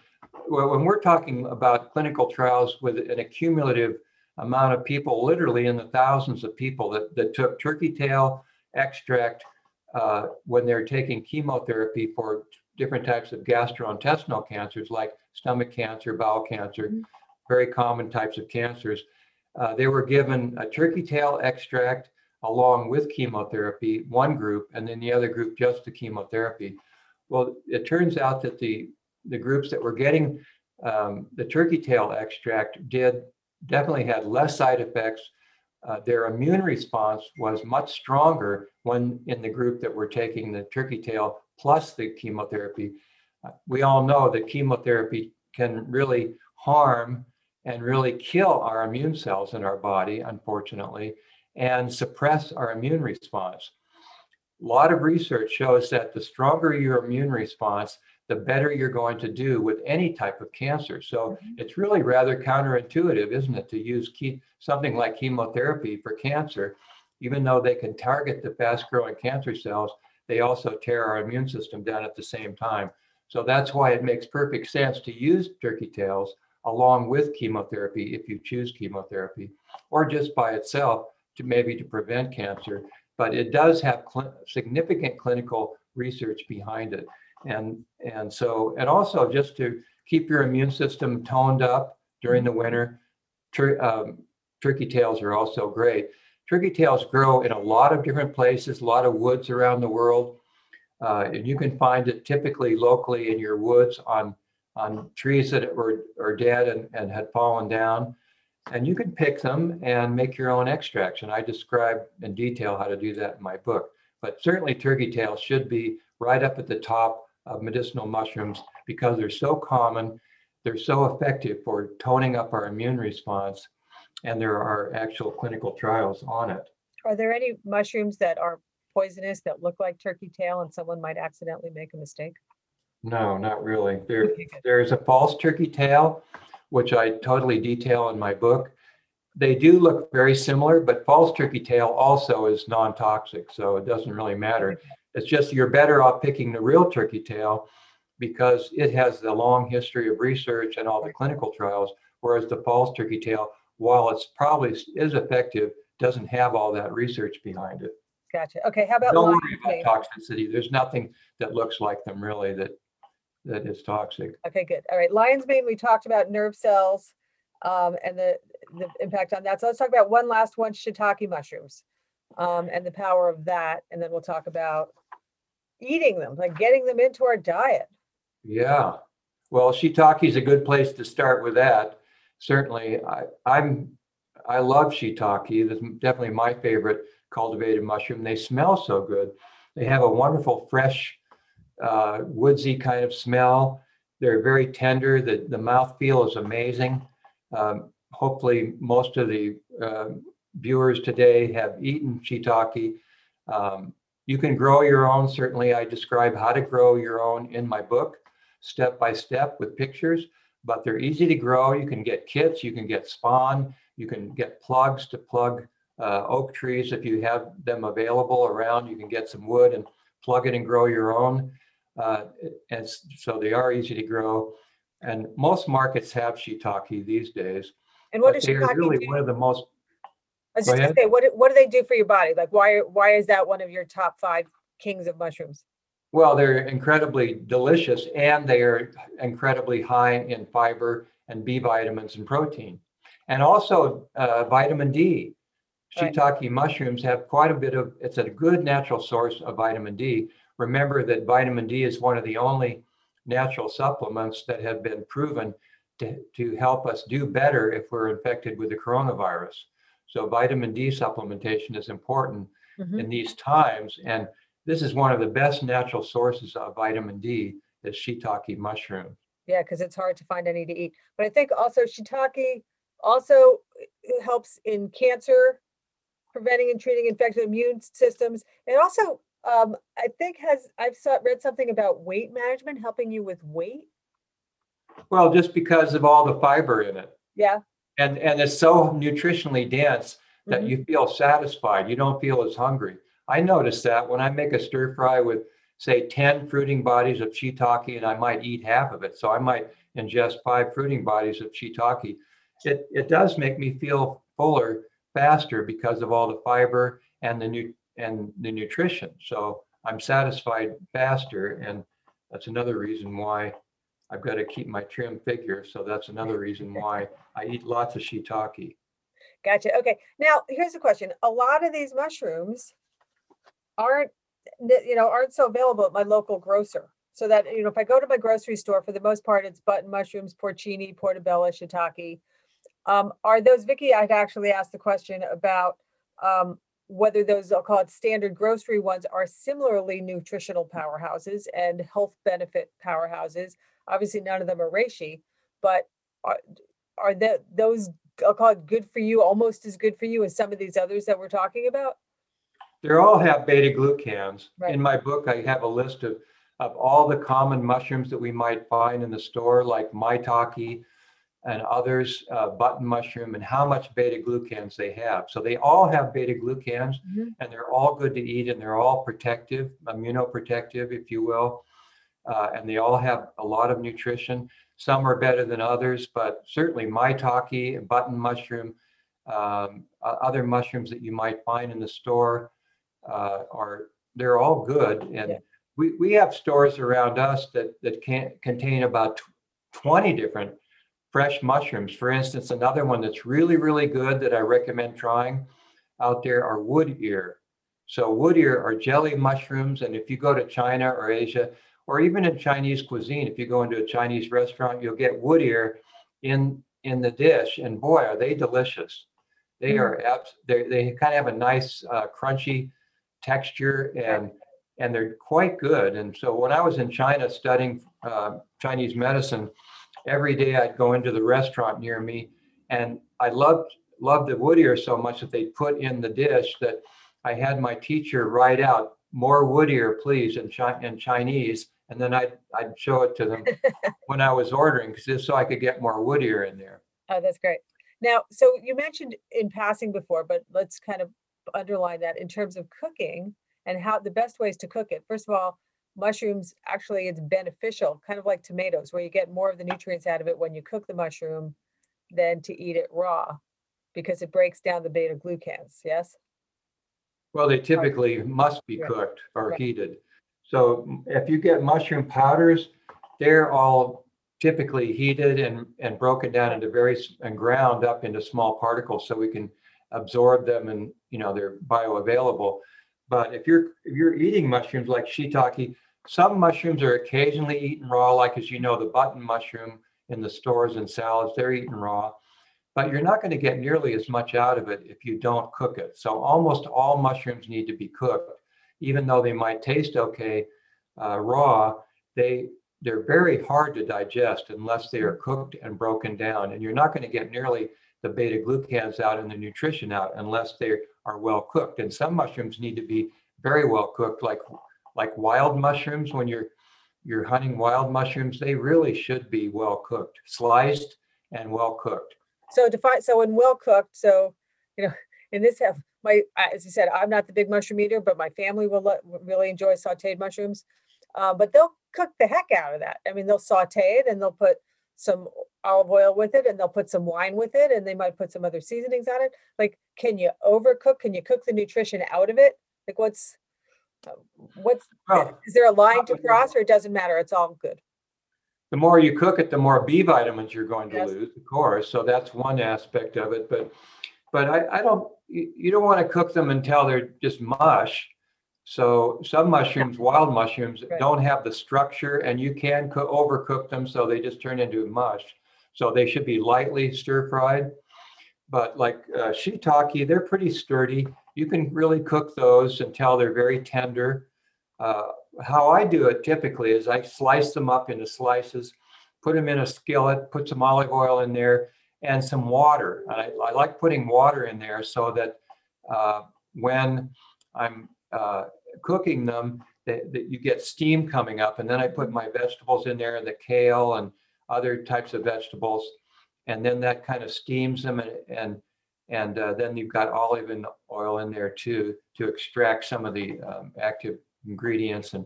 when we're talking about clinical trials with an accumulative amount of people, literally in the thousands of people that, that took turkey tail extract Uh, when they're taking chemotherapy for different types of gastrointestinal cancers, like stomach cancer, bowel cancer, mm-hmm. very common types of cancers. Uh, they were given a turkey tail extract along with chemotherapy, one group, and then the other group just the chemotherapy. Well, it turns out that the, the groups that were getting um, the turkey tail extract did definitely had less side effects. Uh, their immune response was much stronger when in the group that were taking the turkey tail plus the chemotherapy. Uh, we all know that chemotherapy can really harm and really kill our immune cells in our body, unfortunately, and suppress our immune response. A lot of research shows that the stronger your immune response, the better you're going to do with any type of cancer. So mm-hmm. it's really rather counterintuitive, isn't it, to use ke- something like chemotherapy for cancer, even though they can target the fast-growing cancer cells, they also tear our immune system down at the same time. So that's why it makes perfect sense to use turkey tails along with chemotherapy, if you choose chemotherapy, or just by itself to maybe to prevent cancer. But it does have cl- significant clinical research behind it. And and so, and also just to keep your immune system toned up during the winter, tur- um, turkey tails are also great. Turkey tails grow in a lot of different places, a lot of woods around the world. Uh, and you can find it typically locally in your woods on, on trees that were are dead and, and had fallen down. And you can pick them and make your own extracts. And I describe in detail how to do that in my book. But certainly turkey tails should be right up at the top of medicinal mushrooms, because they're so common, they're so effective for toning up our immune response, and there are actual clinical trials on it. Are there any mushrooms that are poisonous that look like turkey tail and someone might accidentally make a mistake? No, not really. There, there's a false turkey tail, which I totally detail in my book. They do look very similar, but false turkeytail also is non-toxic, so it doesn't really matter. It's just you're better off picking the real turkeytail because it has the long history of research and all the clinical trials, whereas the false turkeytail, while it's probably is effective, doesn't have all that research behind it. Gotcha. Okay, how about don't worry about toxicity. There's nothing that looks like them really that that is toxic. Okay, good. All right, lion's mane, we talked about nerve cells um, and the, the impact on that. So let's talk about one last one, shiitake mushrooms um, and the power of that. And then we'll talk about eating them, like getting them into our diet. Yeah, well, shiitake is a good place to start with that. Certainly, I, I'm, I love shiitake. That's definitely my favorite cultivated mushroom. They smell so good. They have a wonderful fresh uh, woodsy kind of smell. They're very tender. The, the mouthfeel is amazing. Um, hopefully most of the uh, viewers today have eaten shiitake. Um, you can grow your own. Certainly I describe how to grow your own in my book, step by step with pictures, but they're easy to grow. You can get kits, you can get spawn, you can get plugs to plug Uh, oak trees if you have them available around. You can get some wood and plug it and grow your own. Uh, and so they are easy to grow. And most markets have shiitake these days. And what does shiitake really do? One of the most. I was just gonna say, what what do they do for your body? Like, why why is that one of your top five kings of mushrooms? Well, they're incredibly delicious, and they are incredibly high in fiber and B vitamins and protein, and also uh, vitamin D. Shiitake right. mushrooms have quite a bit of, it's a good natural source of vitamin D. Remember that vitamin D is one of the only natural supplements that have been proven to, to help us do better if we're infected with the coronavirus. So vitamin D supplementation is important mm-hmm. in these times. And this is one of the best natural sources of vitamin D is shiitake mushroom. Yeah, because it's hard to find any to eat. But I think also shiitake also helps in cancer, preventing and treating infected immune systems. It also, um, I think has, I've saw, read something about weight management, helping you with weight. Well, just because of all the fiber in it. Yeah. And and it's so nutritionally dense that mm-hmm. you feel satisfied. You don't feel as hungry. I notice that when I make a stir fry with say ten fruiting bodies of shiitake, and I might eat half of it. So I might ingest five fruiting bodies of shiitake. It, it does make me feel fuller faster because of all the fiber and the nu- and the nutrition. So I'm satisfied faster. And that's another reason why I've got to keep my trim figure. So that's another reason why I eat lots of shiitake. Gotcha. Okay. Now here's the question. A lot of these mushrooms aren't, you know, aren't so available at my local grocer. So that, you know, if I go to my grocery store, for the most part, it's button mushrooms, porcini, portobello, shiitake. Um, are those, Vicki, I'd actually asked the question about um, whether those, I'll call it standard grocery ones, are similarly nutritional powerhouses and health benefit powerhouses. Obviously, none of them are reishi, but are, are that those, I'll call it good for you, almost as good for you as some of these others that we're talking about? They all have beta-glucans. Right. In my book, I have a list of, of all the common mushrooms that we might find in the store, like maitake, and others, uh, button mushroom, and how much beta-glucans they have. So they all have beta-glucans, mm-hmm. and they're all good to eat, and they're all protective, immunoprotective, if you will. Uh, and they all have a lot of nutrition. Some are better than others, but certainly maitake and button mushroom, um, uh, other mushrooms that you might find in the store, uh, are they're all good. And yeah. we, we have stores around us that, that can contain about twenty different fresh mushrooms. For instance, another one that's really, really good that I recommend trying out there are wood ear. So wood ear are jelly mushrooms. And if you go to China or Asia, or even in Chinese cuisine, if you go into a Chinese restaurant, you'll get wood ear in, in the dish. And boy, are they delicious. They mm. are, abs- they kind of have a nice uh, crunchy texture, and, and they're quite good. And so when I was in China studying uh, Chinese medicine, every day I'd go into the restaurant near me, and I loved loved the wood ear so much that they put in the dish that I had my teacher write out, "More wood ear, please," in, Chi- in Chinese, and then I'd, I'd show it to them when I was ordering, just so I could get more woodier in there. Oh, that's great. Now, so you mentioned in passing before, but let's kind of underline that in terms of cooking and how the best ways to cook it. First of all, mushrooms, actually it's beneficial, kind of like tomatoes, where you get more of the nutrients out of it when you cook the mushroom than to eat it raw, because it breaks down the beta glucans, yes? Well, they typically right. must be cooked or right. heated. So if you get mushroom powders, they're all typically heated and, and broken down into very, and ground up into small particles so we can absorb them, and you know, they're bioavailable. But if you're if you're eating mushrooms like shiitake, some mushrooms are occasionally eaten raw, like, as you know, the button mushroom in the stores and salads, they're eaten raw. But you're not going to get nearly as much out of it if you don't cook it. So almost all mushrooms need to be cooked, even though they might taste okay uh, raw. They they're very hard to digest unless they are cooked and broken down. And you're not going to get nearly the beta glucans out and the nutrition out unless they are well cooked. And some mushrooms need to be very well cooked, like like wild mushrooms. When you're you're hunting wild mushrooms, they really should be well cooked, sliced and well cooked. So define so and well cooked. So, you know, in this have my as you said, I'm not the big mushroom eater, but my family will lo- really enjoy sauteed mushrooms. Uh, but they'll cook the heck out of that. I mean, they'll saute it and they'll put some olive oil with it, and they'll put some wine with it, and they might put some other seasonings on it. Like, can you overcook? Can you cook the nutrition out of it? Like, what's, what's, well, is there a line to cross, or it doesn't matter? It's all good. The more you cook it, the more B vitamins you're going to yes. lose, of course. So that's one aspect of it. But, but I, I don't, you don't want to cook them until they're just mush. So some mushrooms, wild mushrooms, right. don't have the structure, and you can co- overcook them, so they just turn into mush. So they should be lightly stir-fried. But like uh, shiitake, they're pretty sturdy. You can really cook those until they're very tender. Uh, how I do it typically is I slice them up into slices, put them in a skillet, put some olive oil in there and some water. And I, I like putting water in there so that uh, when I'm uh, cooking them, that, that you get steam coming up. And then I put my vegetables in there, the kale and other types of vegetables, and then that kind of steams them, and and, and uh, then you've got olive oil in there too to extract some of the um, active ingredients, and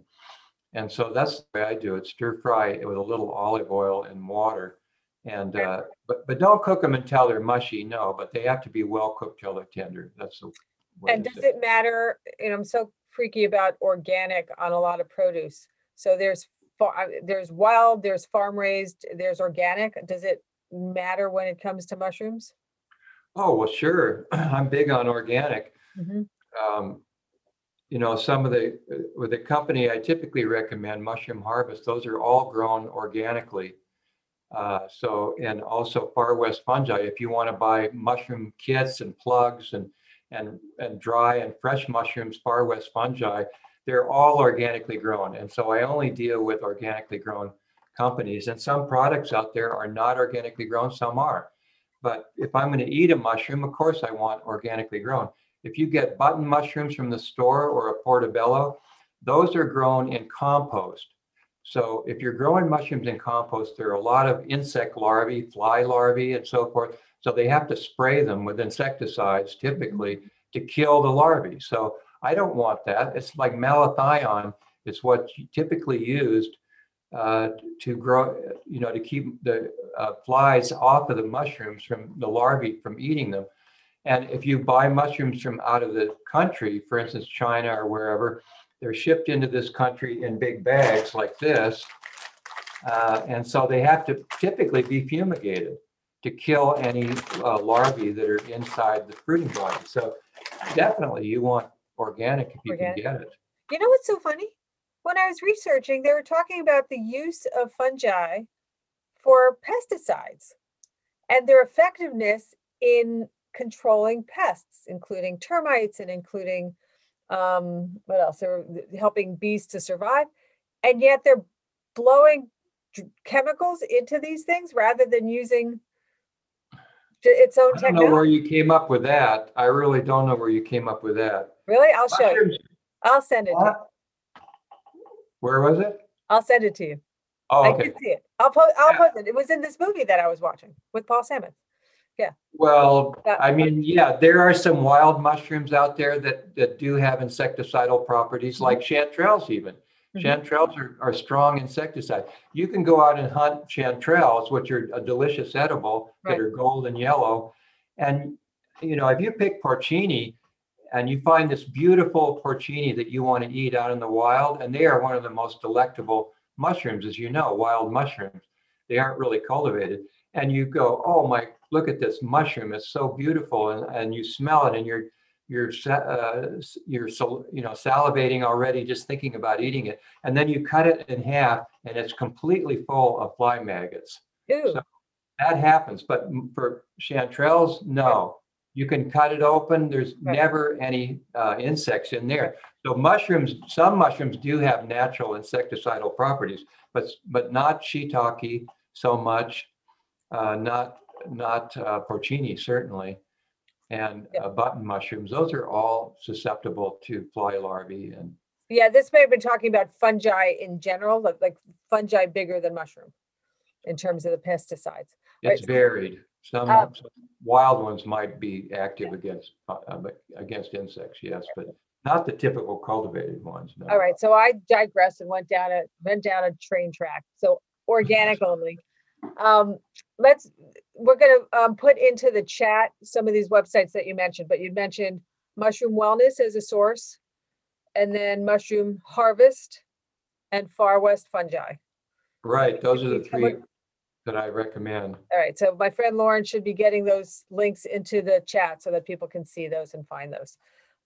and so that's the way I do it. Stir fry it with a little olive oil and water, and uh, but but don't cook them until they're mushy. No, but they have to be well cooked till they're tender. That's the way. And does it matter? And I'm so freaky about organic on a lot of produce. So there's. There's wild, there's farm raised, there's organic. Does it matter when it comes to mushrooms? Oh, well, sure. I'm big on organic. Mm-hmm. Um, you know, some of the, with the company I typically recommend, Mushroom Harvest, those are all grown organically. Uh, so, and also Far West Fungi, if you want to buy mushroom kits and plugs and, and, and dry and fresh mushrooms, Far West Fungi, they're all organically grown. And so I only deal with organically grown companies, and some products out there are not organically grown, some are. But if I'm going to eat a mushroom, of course I want organically grown. If you get button mushrooms from the store or a portobello, those are grown in compost. So if you're growing mushrooms in compost, there are a lot of insect larvae, fly larvae, and so forth. So they have to spray them with insecticides typically to kill the larvae. So I don't want that. It's like malathion. It's what typically used uh, to grow, you know, to keep the uh, flies off of the mushrooms, from the larvae from eating them. And if you buy mushrooms from out of the country, for instance, China or wherever, they're shipped into this country in big bags like this. Uh, and so they have to typically be fumigated to kill any uh, larvae that are inside the fruiting body. So definitely you want organic if you organic. can get it. You know what's so funny? When I was researching, they were talking about the use of fungi for pesticides and their effectiveness in controlling pests, including termites and including um, what else? They were helping bees to survive, and yet they're blowing chemicals into these things rather than using its own technology. I don't know where you came up with that. I really don't know where you came up with that. Really? I'll show you. I'll send it to you. Where was it? I'll send it to you. Oh, okay. I can see it. I'll post. I'll yeah. post it. It was in this movie that I was watching with Paul Stamets. Yeah. Well, that, I mean, yeah, there are some wild mushrooms out there that that do have insecticidal properties, like chanterelles. Even mm-hmm. chanterelles are, are strong insecticide. You can go out and hunt chanterelles, which are a delicious edible right. that are gold and yellow. And you know, if you pick porcini and you find this beautiful porcini that you want to eat out in the wild, and they are one of the most delectable mushrooms, as you know, wild mushrooms. They aren't really cultivated. And you go, oh my, look at this mushroom, it's so beautiful. And, and you smell it and you're, you're, uh, you're so, you know, salivating already just thinking about eating it. And then you cut it in half and it's completely full of fly maggots. Ew. So that happens, but for chanterelles, no. You can cut it open. There's right. never any uh, insects in there. So mushrooms, some mushrooms do have natural insecticidal properties, but but not shiitake so much, uh, not not uh, porcini certainly, and yeah. uh, button mushrooms. Those are all susceptible to fly larvae. And yeah, this may have been talking about fungi in general, like, like fungi bigger than mushroom in terms of the pesticides. It's right. varied. Some, um, some wild ones might be active yeah. against uh, against insects, yes, but not the typical cultivated ones. No. All right, so I digressed and went down a went down a train track. So organic only. Um, let's we're going to um, put into the chat some of these websites that you mentioned. But you mentioned Mushroom Wellness as a source, and then Mushroom Harvest, and Far West Fungi. Right, those are the three that I recommend. All right, so my friend Lauren should be getting those links into the chat so that people can see those and find those.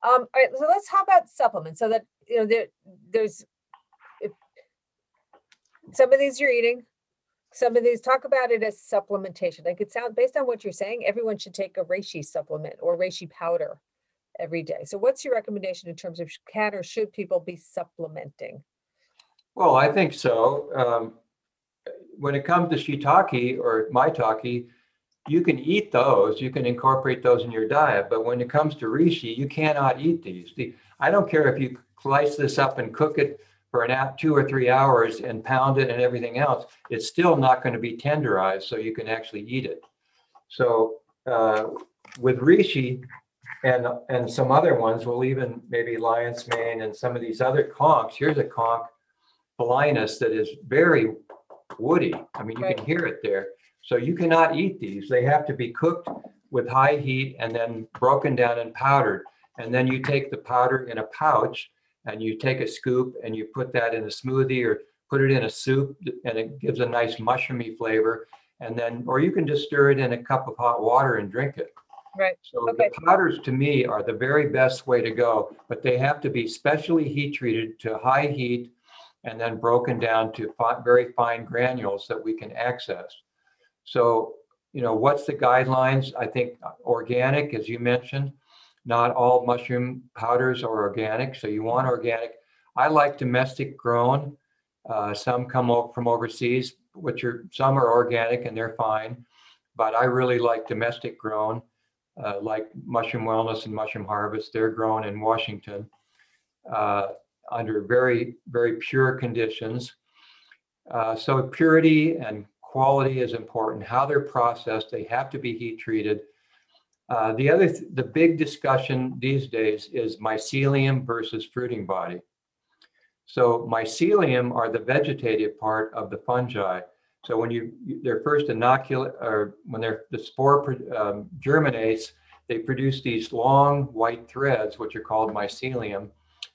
Um, all right, so let's talk about supplements so that, you know, there, there's if, some of these you're eating, some of these, talk about it as supplementation. Like it sounds, based on what you're saying, everyone should take a reishi supplement or reishi powder every day. So what's your recommendation in terms of can or should people be supplementing? Well, I think so. Um, When it comes to shiitake or maitake, you can eat those, you can incorporate those in your diet. But when it comes to reishi, you cannot eat these. The, I don't care if you slice this up and cook it for an hour, two or three hours and pound it and everything else, it's still not going to be tenderized so you can actually eat it. So uh, with reishi and, and some other ones, we'll even maybe lion's mane and some of these other conchs. Here's a conch, Balinus, that is very woody. I mean, you right. can hear it there. So you cannot eat these. They have to be cooked with high heat and then broken down and powdered. And then you take the powder in a pouch and you take a scoop and you put that in a smoothie or put it in a soup and it gives a nice mushroomy flavor. And then, or you can just stir it in a cup of hot water and drink it. Right. So okay. the powders to me are the very best way to go, but they have to be specially heat treated to high heat and then broken down to fi- very fine granules that we can access. So, you know, what's the guidelines? I think organic, as you mentioned, not all mushroom powders are organic. So you want organic. I like domestic grown. Uh, some come over from overseas, which are, some are organic and they're fine, but I really like domestic grown, uh, like Mushroom Wellness and Mushroom Harvest. They're grown in Washington. Uh, under very, very pure conditions. Uh, so purity and quality is important, how they're processed, they have to be heat treated. Uh, the other, th- the big discussion these days is mycelium versus fruiting body. So mycelium are the vegetative part of the fungi. So when you, they're first inoculated, or when they're, the spore um, germinates, they produce these long white threads, which are called mycelium.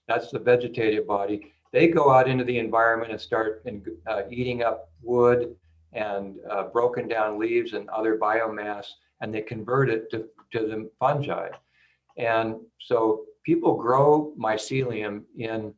That's the vegetative body. They go out into the environment and start in, uh, eating up wood and uh, broken down leaves and other biomass, and they convert it to, to the fungi. And so people grow mycelium in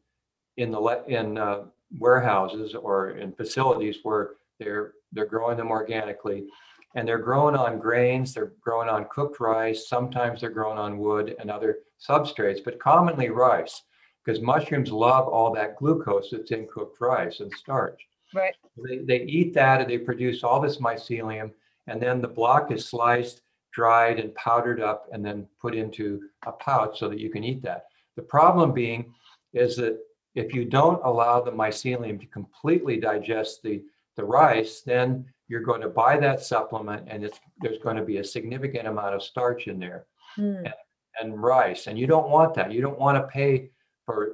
in the in uh, warehouses or in facilities where they're they're growing them organically, and they're grown on grains, they're grown on cooked rice. Sometimes they're grown on wood and other substrates, but commonly rice, because mushrooms love all that glucose that's in cooked rice and starch. Right. They, they eat that and they produce all this mycelium, and then the block is sliced, dried, and powdered up, and then put into a pouch so that you can eat that. The problem being is that if you don't allow the mycelium to completely digest the, the rice, then you're going to buy that supplement and it's, there's going to be a significant amount of starch in there mm. and, and rice. And you don't want that. You don't want to pay for,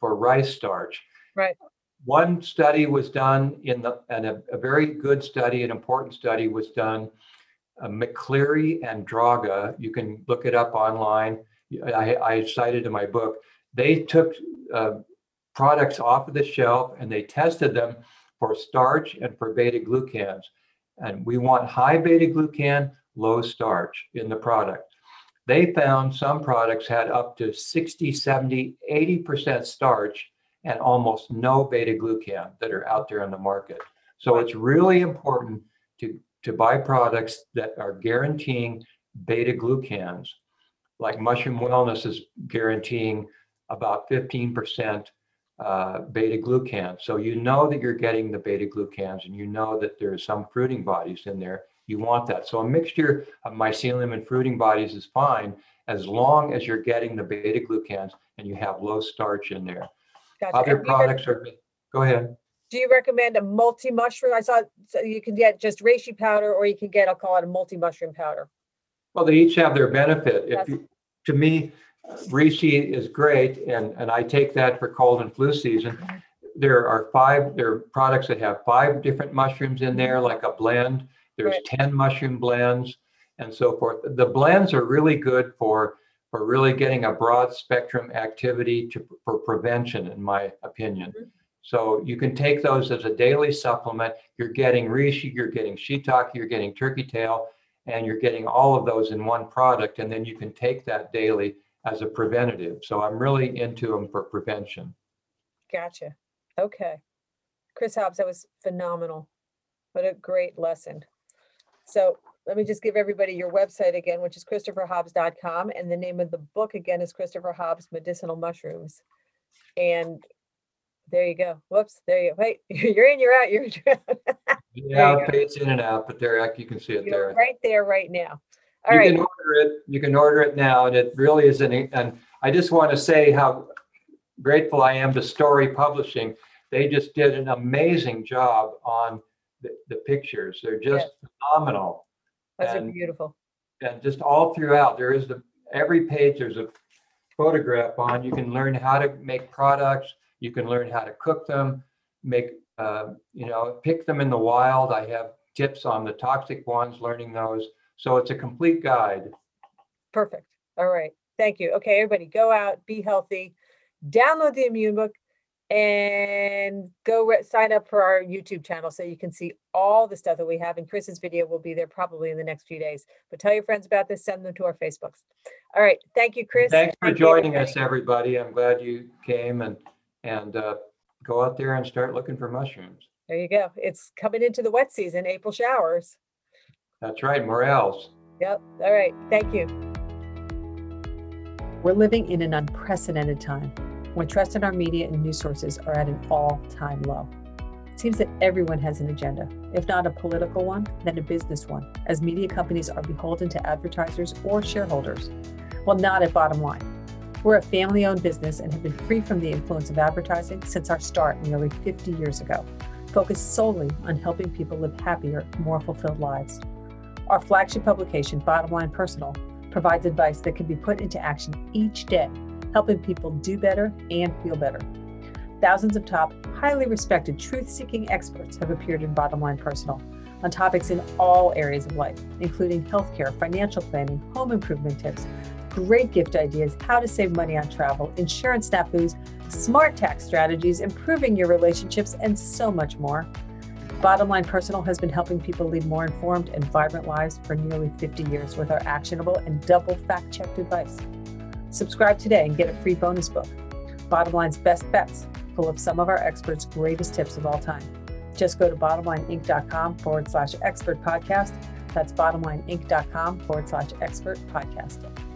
for rice starch. Right. One study was done in the, and a, a very good study, an important study was done, uh, McCleary and Draga. You can look it up online. I, I cited in my book, they took uh, products off of the shelf and they tested them for starch and for beta glucans. And we want high beta glucan, low starch in the product. They found some products had up to sixty, seventy, eighty percent starch and almost no beta glucan that are out there in the market. So it's really important to, to buy products that are guaranteeing beta glucans, like Mushroom Wellness is guaranteeing about fifteen percent uh, beta glucan. So you know that you're getting the beta glucans and you know that there's some fruiting bodies in there. You want that. So a mixture of mycelium and fruiting bodies is fine as long as you're getting the beta glucans and you have low starch in there. Gotcha. Other products are, go ahead. Do you recommend a multi-mushroom? I saw so you can get just reishi powder or you can get, I'll call it a multi-mushroom powder. Well, they each have their benefit. If you, to me, reishi is great, and, and I take that for cold and flu season. There are five, there are products that have five different mushrooms in there, like a blend. There's right. ten mushroom blends and so forth. The blends are really good for, for really getting a broad spectrum activity to, for prevention, in my opinion. Mm-hmm. So you can take those as a daily supplement. You're getting reishi, you're getting shiitake, you're getting turkey tail, and you're getting all of those in one product, and then you can take that daily as a preventative. So I'm really into them for prevention. Gotcha. Okay. Chris Hobbs, that was phenomenal. What a great lesson. So let me just give everybody your website again, which is Christopher Hobbs dot com. And the name of the book again is Christopher Hobbs' Medicinal Mushrooms. And there you go. Whoops. There you go. Wait, you're in, you're out. You're yeah, it's in and out, but there you can see it you're there. Right there, right now. All you right. Can order it, you can order it now. And it really is an, and I just want to say how grateful I am to Story Publishing. They just did an amazing job on the, the pictures. They're just yes. phenomenal. Those and, are beautiful. And just all throughout, there is the, every page, there's a photograph on. You can learn how to make products. You can learn how to cook them, make, uh, you know, pick them in the wild. I have tips on the toxic ones, learning those. So it's a complete guide. Perfect. All right. Thank you. Okay, everybody, go out, be healthy, download the immune book, and go re- sign up for our YouTube channel so you can see all the stuff that we have. And Chris's video will be there probably in the next few days. But tell your friends about this. Send them to our Facebooks. All right. Thank you, Chris. Thanks for Thank joining everybody. us, everybody. I'm glad you came, and and uh, go out there and start looking for mushrooms. There you go. It's coming into the wet season, April showers. That's right, morels. Yep. All right. Thank you. We're living in an unprecedented time when trust in our media and news sources are at an all-time low. It seems that everyone has an agenda, if not a political one, then a business one, as media companies are beholden to advertisers or shareholders. Well, not at Bottom Line. We're a family-owned business and have been free from the influence of advertising since our start nearly fifty years ago, focused solely on helping people live happier, more fulfilled lives. Our flagship publication, Bottom Line Personal, provides advice that can be put into action each day, helping people do better and feel better. Thousands of top, highly respected, truth-seeking experts have appeared in Bottom Line Personal on topics in all areas of life, including healthcare, financial planning, home improvement tips, great gift ideas, how to save money on travel, insurance snafus, smart tax strategies, improving your relationships, and so much more. Bottom Line Personal has been helping people lead more informed and vibrant lives for nearly fifty years with our actionable and double fact-checked advice. Subscribe today and get a free bonus book, Bottom Line's Best Bets, full of some of our experts' greatest tips of all time. Just go to bottomlineinc.com forward slash expert podcast. That's bottomlineinc.com forward slash expert podcast.